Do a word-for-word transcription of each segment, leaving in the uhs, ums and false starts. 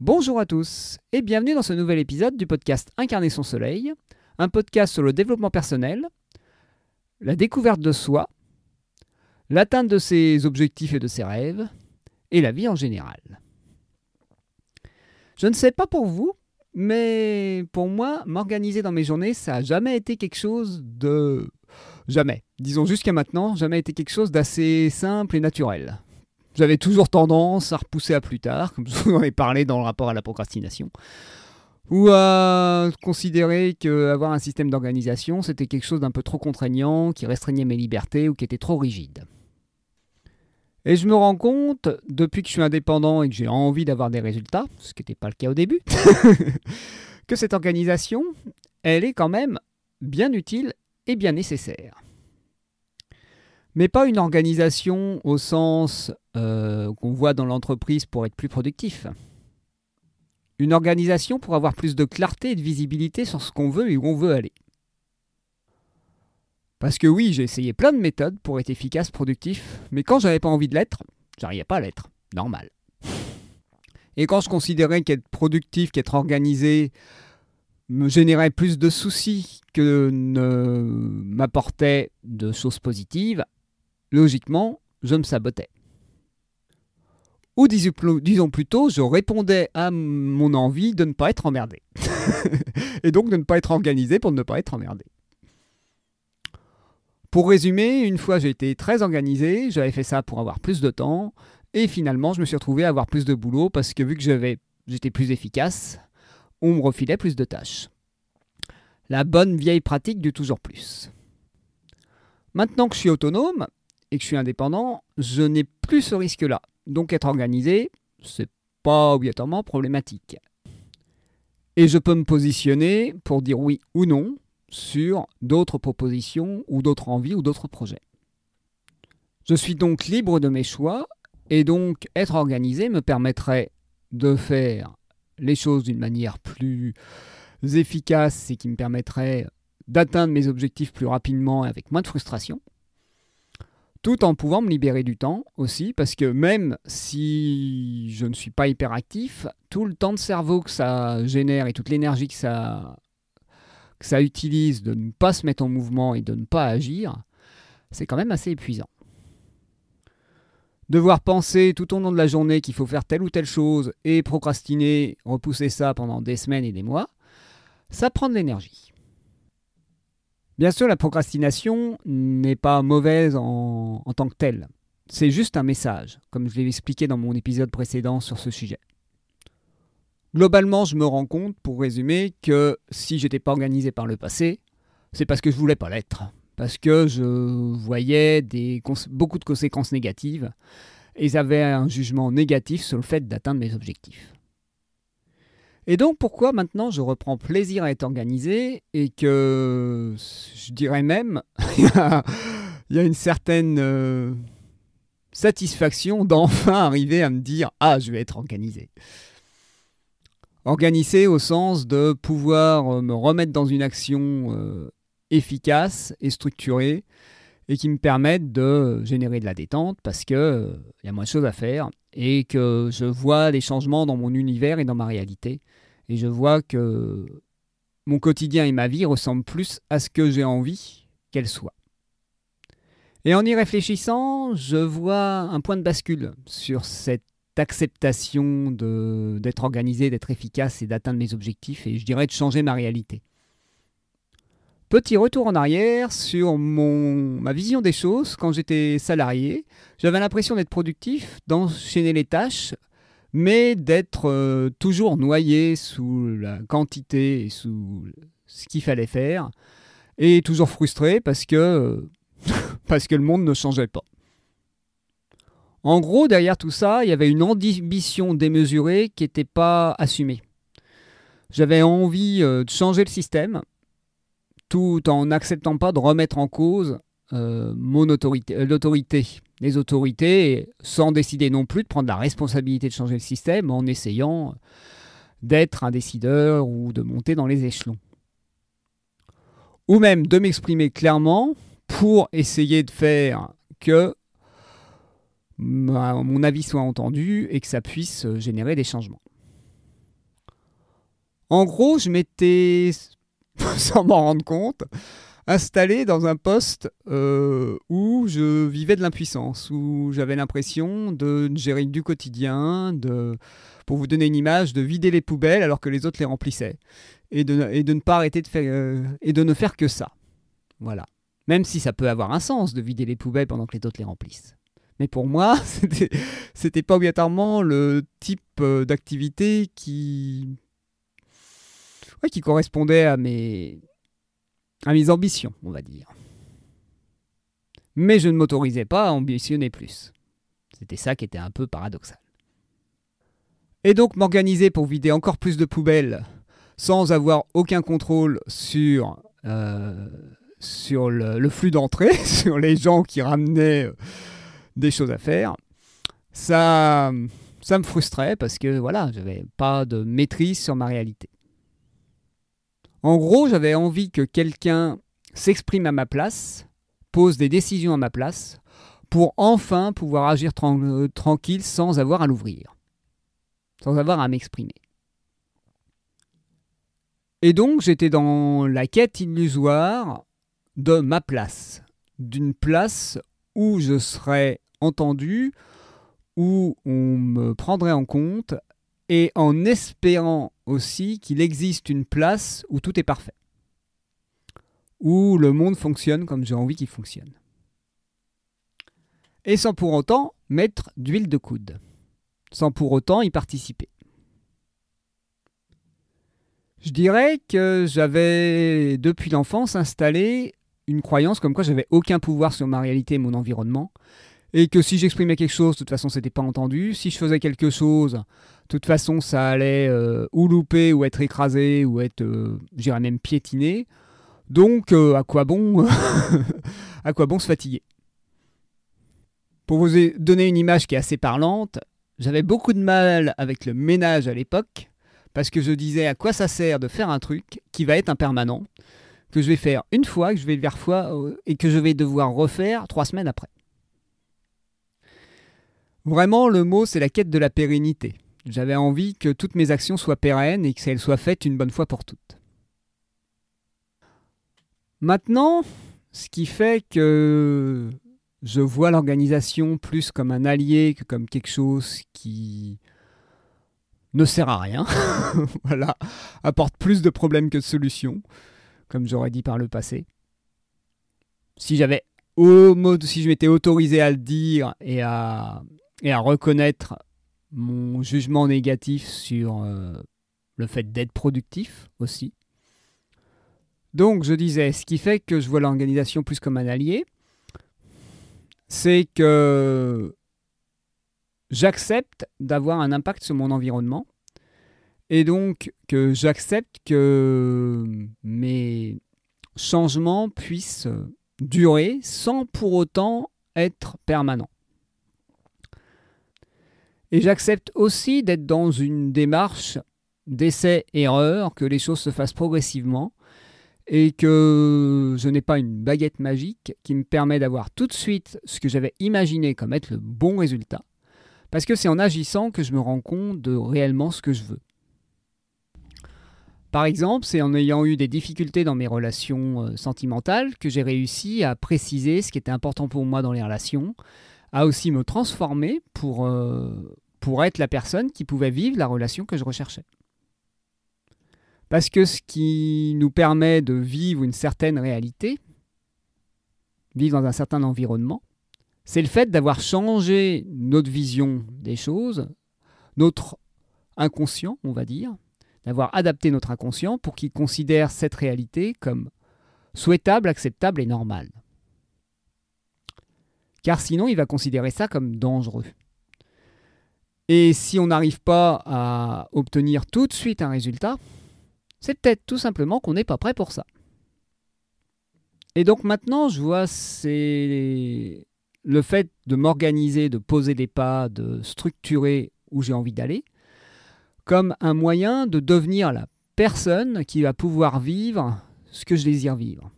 Bonjour à tous et bienvenue dans ce nouvel épisode du podcast Incarner son Soleil, un podcast sur le développement personnel, la découverte de soi, l'atteinte de ses objectifs et de ses rêves, et la vie en général. Je ne sais pas pour vous, mais pour moi, m'organiser dans mes journées, ça n'a jamais été quelque chose de... Jamais. Disons jusqu'à maintenant, jamais été quelque chose d'assez simple et naturel. J'avais toujours tendance à repousser à plus tard, comme je vous en ai parlé dans le rapport à la procrastination, ou à considérer qu'avoir un système d'organisation, c'était quelque chose d'un peu trop contraignant, qui restreignait mes libertés ou qui était trop rigide. Et je me rends compte, depuis que je suis indépendant et que j'ai envie d'avoir des résultats, ce qui n'était pas le cas au début, que cette organisation, elle est quand même bien utile et bien nécessaire. Mais pas une organisation au sens euh, qu'on voit dans l'entreprise pour être plus productif. Une organisation pour avoir plus de clarté et de visibilité sur ce qu'on veut et où on veut aller. Parce que oui, j'ai essayé plein de méthodes pour être efficace, productif, mais quand j'avais pas envie de l'être, j'arrivais pas à l'être. Normal. Et quand je considérais qu'être productif, qu'être organisé, me générait plus de soucis que ne m'apportait de choses positives, logiquement, je me sabotais. Ou disons plutôt, je répondais à mon envie de ne pas être emmerdé. Et donc de ne pas être organisé pour ne pas être emmerdé. Pour résumer, une fois j'ai été très organisé, j'avais fait ça pour avoir plus de temps, et finalement je me suis retrouvé à avoir plus de boulot parce que vu que j'avais, j'étais plus efficace, on me refilait plus de tâches. La bonne vieille pratique du toujours plus. Maintenant que je suis autonome et que je suis indépendant, je n'ai plus ce risque-là. Donc être organisé, c'est pas obligatoirement problématique. Et je peux me positionner pour dire oui ou non sur d'autres propositions ou d'autres envies ou d'autres projets. Je suis donc libre de mes choix et donc être organisé me permettrait de faire les choses d'une manière plus efficace et qui me permettrait d'atteindre mes objectifs plus rapidement et avec moins de frustration, tout en pouvant me libérer du temps aussi, parce que même si je ne suis pas hyperactif, tout le temps de cerveau que ça génère et toute l'énergie que ça... que ça utilise de ne pas se mettre en mouvement et de ne pas agir, c'est quand même assez épuisant. Devoir penser tout au long de la journée qu'il faut faire telle ou telle chose et procrastiner, repousser ça pendant des semaines et des mois, ça prend de l'énergie. Bien sûr, la procrastination n'est pas mauvaise en, en tant que telle. C'est juste un message, comme je l'ai expliqué dans mon épisode précédent sur ce sujet. Globalement, je me rends compte, pour résumer, que si je n'étais pas organisé par le passé, c'est parce que je ne voulais pas l'être. Parce que je voyais des cons- beaucoup de conséquences négatives et j'avais un jugement négatif sur le fait d'atteindre mes objectifs. Et donc, pourquoi maintenant je reprends plaisir à être organisé et que, je dirais même, il y a une certaine euh, satisfaction d'enfin arriver à me dire « Ah, je vais être organisé ». Organisé au sens de pouvoir me remettre dans une action euh, efficace et structurée et qui me permette de générer de la détente parce qu'il euh, y a moins de choses à faire et que je vois des changements dans mon univers et dans ma réalité. Et je vois que mon quotidien et ma vie ressemblent plus à ce que j'ai envie qu'elle soit. Et en y réfléchissant, je vois un point de bascule sur cette d'acceptation de, d'être organisé, d'être efficace et d'atteindre mes objectifs et je dirais de changer ma réalité. Petit retour en arrière sur mon, ma vision des choses. Quand j'étais salarié, j'avais l'impression d'être productif, d'enchaîner les tâches, mais d'être euh, toujours noyé sous la quantité et sous ce qu'il fallait faire et toujours frustré parce que, parce que le monde ne changeait pas. En gros, derrière tout ça, il y avait une ambition démesurée qui n'était pas assumée. J'avais envie euh, de changer le système, tout en n'acceptant pas de remettre en cause euh, mon autorité, euh, l'autorité, les autorités, sans décider non plus de prendre la responsabilité de changer le système en essayant d'être un décideur ou de monter dans les échelons. Ou même de m'exprimer clairement pour essayer de faire que mon avis soit entendu et que ça puisse générer des changements. En gros, je m'étais, sans m'en rendre compte, installé dans un poste euh, où je vivais de l'impuissance, où j'avais l'impression de gérer du quotidien, de, pour vous donner une image, de vider les poubelles alors que les autres les remplissaient, et de, et de ne pas arrêter de faire, euh, et de ne faire que ça. Voilà. Même si ça peut avoir un sens de vider les poubelles pendant que les autres les remplissent. Mais pour moi, c'était, c'était pas obligatoirement le type d'activité qui, ouais, qui correspondait à mes, à mes ambitions, on va dire. Mais je ne m'autorisais pas à ambitionner plus. C'était ça qui était un peu paradoxal. Et donc m'organiser pour vider encore plus de poubelles sans avoir aucun contrôle sur, euh, sur le, le flux d'entrée, sur les gens qui ramenaient... Euh, des choses à faire, ça, ça me frustrait parce que voilà, j'avais pas de maîtrise sur ma réalité. En gros, j'avais envie que quelqu'un s'exprime à ma place, pose des décisions à ma place, pour enfin pouvoir agir tran- tranquille sans avoir à l'ouvrir, sans avoir à m'exprimer. Et donc, j'étais dans la quête illusoire de ma place, d'une place où je serais entendu, où on me prendrait en compte, et en espérant aussi qu'il existe une place où tout est parfait, où le monde fonctionne comme j'ai envie qu'il fonctionne. Et sans pour autant mettre d'huile de coude, sans pour autant y participer. Je dirais que j'avais, depuis l'enfance, installé une croyance comme quoi j'avais aucun pouvoir sur ma réalité et mon environnement, et que si j'exprimais quelque chose, de toute façon c'était pas entendu, si je faisais quelque chose, de toute façon ça allait euh, ou louper, ou être écrasé, ou être, euh, j'irais même piétiné, donc euh, à quoi bon à quoi bon se fatiguer. Pour vous donner une image qui est assez parlante, j'avais beaucoup de mal avec le ménage à l'époque, parce que je disais à quoi ça sert de faire un truc qui va être impermanent, que je vais faire une fois, que je vais le faire fois, et que je vais devoir refaire trois semaines après. Vraiment, le mot, c'est la quête de la pérennité. J'avais envie que toutes mes actions soient pérennes et qu'elles soient faites une bonne fois pour toutes. Maintenant, ce qui fait que je vois l'organisation plus comme un allié que comme quelque chose qui ne sert à rien, voilà, apporte plus de problèmes que de solutions, comme j'aurais dit par le passé. Si j'avais, si je m'étais autorisé à le dire et à, et à reconnaître mon jugement négatif sur euh, le fait d'être productif aussi. Donc je disais, ce qui fait que je vois l'organisation plus comme un allié, c'est que j'accepte d'avoir un impact sur mon environnement. Et donc que j'accepte que mes changements puissent durer sans pour autant être permanents. Et j'accepte aussi d'être dans une démarche d'essai-erreur, que les choses se fassent progressivement et que je n'ai pas une baguette magique qui me permet d'avoir tout de suite ce que j'avais imaginé comme être le bon résultat. Parce que c'est en agissant que je me rends compte de réellement ce que je veux. Par exemple, c'est en ayant eu des difficultés dans mes relations sentimentales que j'ai réussi à préciser ce qui était important pour moi dans les relations, à aussi me transformer pour, euh, pour être la personne qui pouvait vivre la relation que je recherchais. Parce que ce qui nous permet de vivre une certaine réalité, vivre dans un certain environnement, c'est le fait d'avoir changé notre vision des choses, notre inconscient, on va dire, d'avoir adapté notre inconscient pour qu'il considère cette réalité comme souhaitable, acceptable et normale. Car sinon, il va considérer ça comme dangereux. Et si on n'arrive pas à obtenir tout de suite un résultat, c'est peut-être tout simplement qu'on n'est pas prêt pour ça. Et donc maintenant, je vois c'est le fait de m'organiser, de poser des pas, de structurer où j'ai envie d'aller, comme un moyen de devenir la personne qui va pouvoir vivre ce que je désire vivre.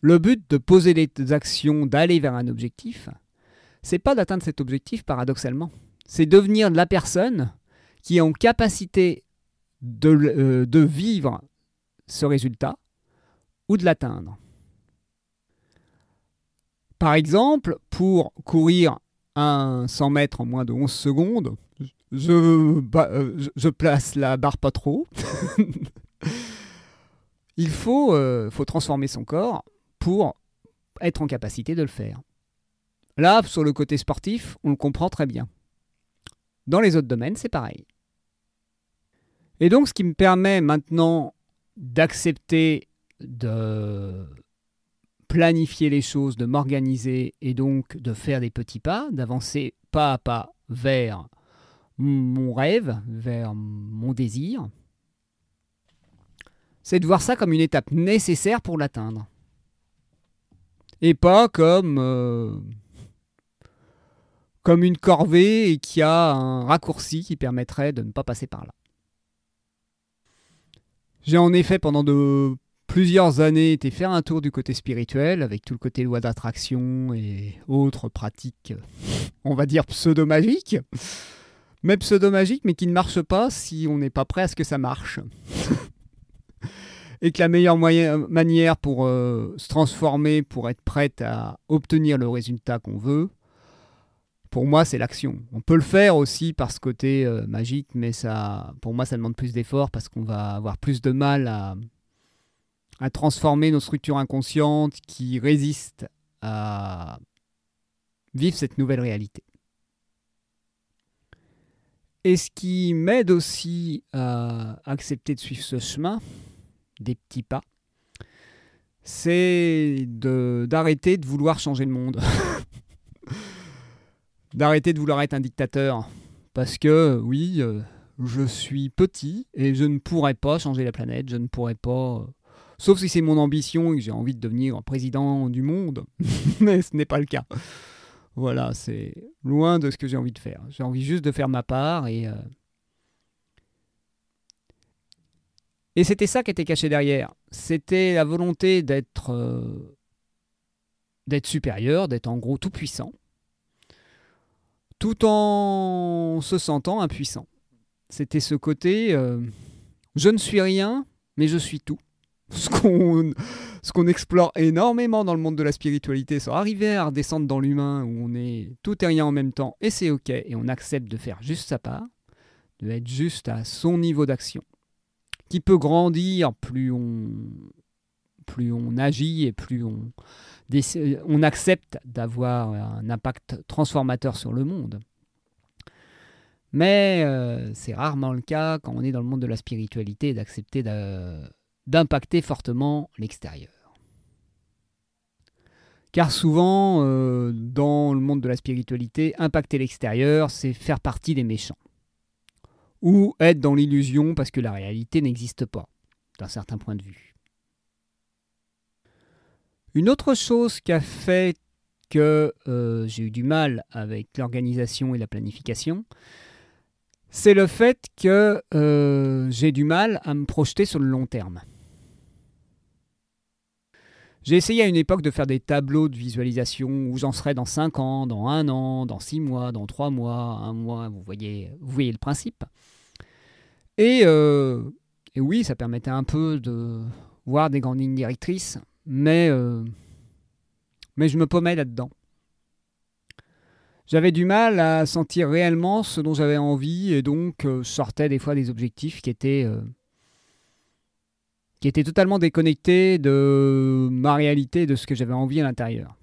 Le but de poser des actions, d'aller vers un objectif, c'est pas d'atteindre cet objectif paradoxalement. C'est devenir la personne qui est en capacité de, euh, de vivre ce résultat ou de l'atteindre. Par exemple, pour courir un cent mètres en moins de onze secondes, je, bah, euh, je place la barre pas trop. Il faut, euh, faut transformer son corps pour être en capacité de le faire. Là, sur le côté sportif, on le comprend très bien. Dans les autres domaines, c'est pareil. Et donc, ce qui me permet maintenant d'accepter de planifier les choses, de m'organiser et donc de faire des petits pas, d'avancer pas à pas vers mon rêve, vers mon désir, c'est de voir ça comme une étape nécessaire pour l'atteindre. Et pas comme, euh, comme une corvée et qu'il y a un raccourci qui permettrait de ne pas passer par là. J'ai en effet pendant de plusieurs années été faire un tour du côté spirituel avec tout le côté loi d'attraction et autres pratiques, on va dire pseudo-magiques. Mais pseudo-magiques, mais qui ne marchent pas si on n'est pas prêt à ce que ça marche. Et que la meilleure moyen, manière pour euh, se transformer, pour être prête à obtenir le résultat qu'on veut, pour moi, c'est l'action. On peut le faire aussi par ce côté euh, magique, mais ça, pour moi, ça demande plus d'efforts parce qu'on va avoir plus de mal à, à transformer nos structures inconscientes qui résistent à vivre cette nouvelle réalité. Et ce qui m'aide aussi à accepter de suivre ce chemin, des petits pas, c'est d'arrêter de, de vouloir changer le monde. D'arrêter de vouloir être un dictateur. Parce que, oui, euh, je suis petit et je ne pourrais pas changer la planète, je ne pourrais pas... Euh, sauf si c'est mon ambition et que j'ai envie de devenir président du monde. Mais ce n'est pas le cas. Voilà, c'est loin de ce que j'ai envie de faire. J'ai envie juste de faire ma part et... Euh, Et c'était ça qui était caché derrière. C'était la volonté d'être euh, d'être supérieur, d'être en gros tout puissant, tout en se sentant impuissant. C'était ce côté euh, « je ne suis rien, mais je suis tout ». Ce qu'on ce qu'on explore énormément dans le monde de la spiritualité, sans arriver à redescendre dans l'humain où on est tout et rien en même temps, et c'est ok, et on accepte de faire juste sa part, de être juste à son niveau d'action, qui peut grandir plus on, plus on agit et plus on, on accepte d'avoir un impact transformateur sur le monde. Mais euh, c'est rarement le cas quand on est dans le monde de la spiritualité, d'accepter d'impacter fortement l'extérieur. Car souvent, euh, dans le monde de la spiritualité, impacter l'extérieur, c'est faire partie des méchants. Ou être dans l'illusion parce que la réalité n'existe pas, d'un certain point de vue. Une autre chose qui a fait que euh, j'ai eu du mal avec l'organisation et la planification, c'est le fait que euh, j'ai du mal à me projeter sur le long terme. J'ai essayé à une époque de faire des tableaux de visualisation où j'en serais dans cinq ans, dans un an, dans six mois, dans trois mois, un mois, vous voyez, vous voyez le principe. Et, euh, et oui, ça permettait un peu de voir des grandes lignes directrices, mais, euh, mais je me paumais là-dedans. J'avais du mal à sentir réellement ce dont j'avais envie et donc euh, je sortais des fois des objectifs qui étaient... Euh, qui était totalement déconnecté de ma réalité, de ce que j'avais envie à l'intérieur.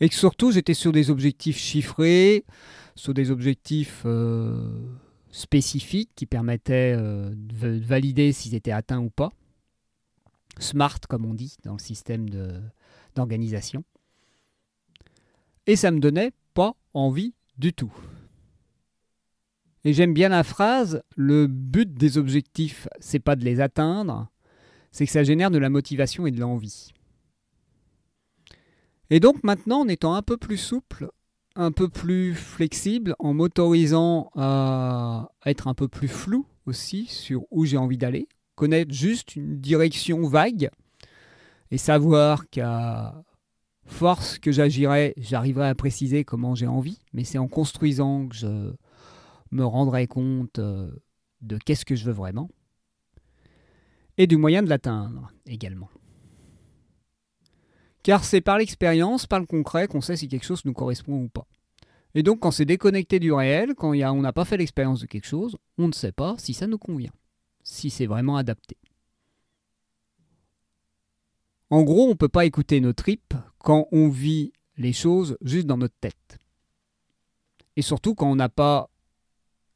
Et que surtout, j'étais sur des objectifs chiffrés, sur des objectifs euh, spécifiques qui permettaient euh, de valider s'ils étaient atteints ou pas. Smart, comme on dit, dans le système d'organisation. Et ça ne me donnait pas envie du tout. Et j'aime bien la phrase, le but des objectifs, c'est pas de les atteindre, c'est que ça génère de la motivation et de l'envie. Et donc maintenant, en étant un peu plus souple, un peu plus flexible, en m'autorisant à être un peu plus flou aussi sur où j'ai envie d'aller, connaître juste une direction vague et savoir qu'à force que j'agirai, j'arriverai à préciser comment j'ai envie, mais c'est en construisant que je... me rendrai compte euh, de qu'est-ce que je veux vraiment et du moyen de l'atteindre également. Car c'est par l'expérience, par le concret, qu'on sait si quelque chose nous correspond ou pas. Et donc quand c'est déconnecté du réel, quand y a, on n'a pas fait l'expérience de quelque chose, on ne sait pas si ça nous convient, si c'est vraiment adapté. En gros, on ne peut pas écouter nos tripes quand on vit les choses juste dans notre tête. Et surtout quand on n'a pas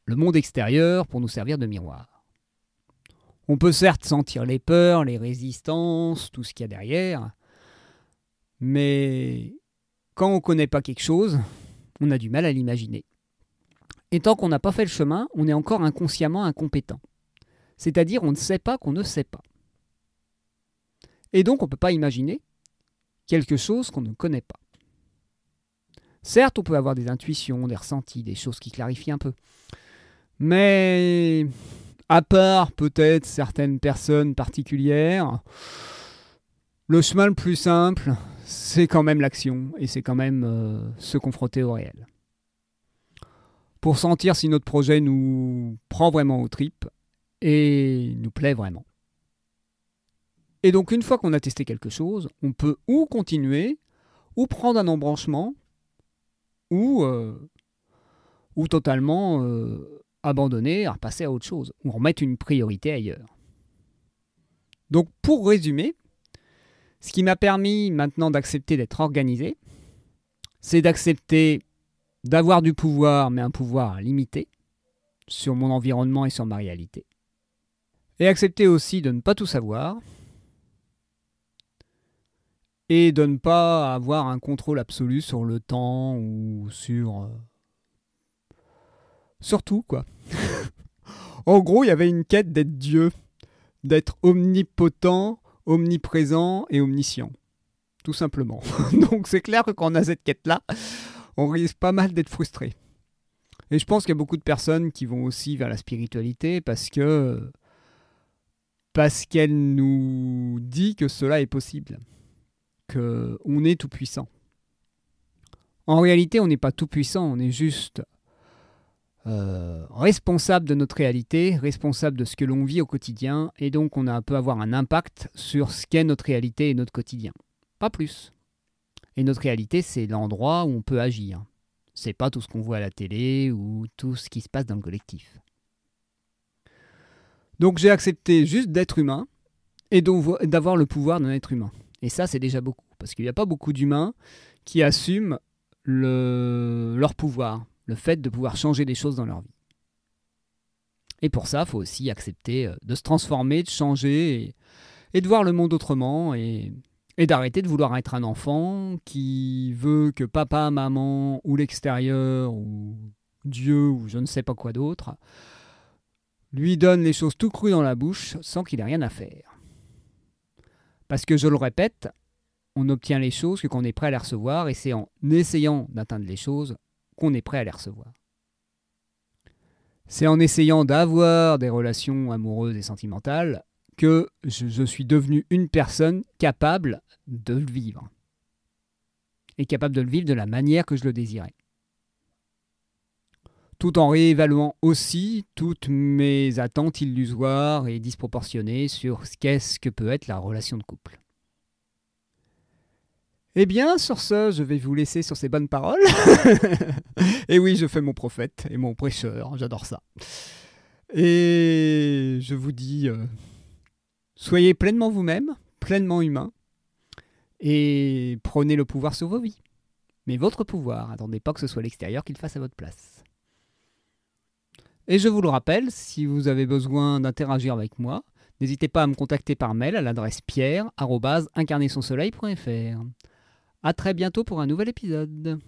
le monde extérieur pour nous servir de miroir. On peut certes sentir les peurs, les résistances, tout ce qu'il y a derrière, mais quand on ne connaît pas quelque chose, on a du mal à l'imaginer. Et tant qu'on n'a pas fait le chemin, on est encore inconsciemment incompétent. C'est-à-dire on ne sait pas qu'on ne sait pas. Et donc on ne peut pas imaginer quelque chose qu'on ne connaît pas. Certes, on peut avoir des intuitions, des ressentis, des choses qui clarifient un peu. Mais à part peut-être certaines personnes particulières, le chemin le plus simple, c'est quand même l'action et c'est quand même euh, se confronter au réel. Pour sentir si notre projet nous prend vraiment aux tripes et nous plaît vraiment. Et donc une fois qu'on a testé quelque chose, on peut ou continuer, ou prendre un embranchement, ou, euh, ou totalement euh, abandonner, repasser à autre chose, ou remettre une priorité ailleurs. Donc pour résumer, ce qui m'a permis maintenant d'accepter d'être organisé, c'est d'accepter d'avoir du pouvoir, mais un pouvoir limité, sur mon environnement et sur ma réalité. Et accepter aussi de ne pas tout savoir, et de ne pas avoir un contrôle absolu sur le temps ou sur... sur tout, quoi. En gros, il y avait une quête d'être Dieu, d'être omnipotent, omniprésent et omniscient. Tout simplement. Donc c'est clair que quand on a cette quête-là, on risque pas mal d'être frustré. Et je pense qu'il y a beaucoup de personnes qui vont aussi vers la spiritualité parce que... parce qu'elle nous dit que cela est possible. On est tout puissant. En réalité, on n'est pas tout puissant, on est juste euh, responsable de notre réalité, responsable de ce que l'on vit au quotidien, et donc on a un peu avoir un impact sur ce qu'est notre réalité et notre quotidien. Pas plus. Et notre réalité, c'est l'endroit où on peut agir. C'est pas tout ce qu'on voit à la télé ou tout ce qui se passe dans le collectif. Donc j'ai accepté juste d'être humain et d'avoir le pouvoir d'un être humain. Et ça, c'est déjà beaucoup, parce qu'il n'y a pas beaucoup d'humains qui assument le, leur pouvoir, le fait de pouvoir changer des choses dans leur vie. Et pour ça, il faut aussi accepter de se transformer, de changer, et, et de voir le monde autrement, et, et d'arrêter de vouloir être un enfant qui veut que papa, maman, ou l'extérieur, ou Dieu, ou je ne sais pas quoi d'autre, lui donne les choses tout crues dans la bouche sans qu'il ait rien à faire. Parce que, je le répète, on n'obtient les choses que quand on est prêt à les recevoir, et c'est en essayant d'atteindre les choses qu'on est prêt à les recevoir. C'est en essayant d'avoir des relations amoureuses et sentimentales que je, je suis devenu une personne capable de le vivre. Et capable de le vivre de la manière que je le désirais. Tout en réévaluant aussi toutes mes attentes illusoires et disproportionnées sur ce qu'est-ce que peut être la relation de couple. Eh bien, sur ce, je vais vous laisser sur ces bonnes paroles. Et oui, je fais mon prophète et mon prêcheur, j'adore ça. Et je vous dis, euh, soyez pleinement vous-même, pleinement humain, et prenez le pouvoir sur vos vies. Mais votre pouvoir, attendez pas que ce soit l'extérieur qui le fasse à votre place. Et je vous le rappelle, si vous avez besoin d'interagir avec moi, n'hésitez pas à me contacter par mail à l'adresse pierre arobase incarner son soleil point fr. À très bientôt pour un nouvel épisode.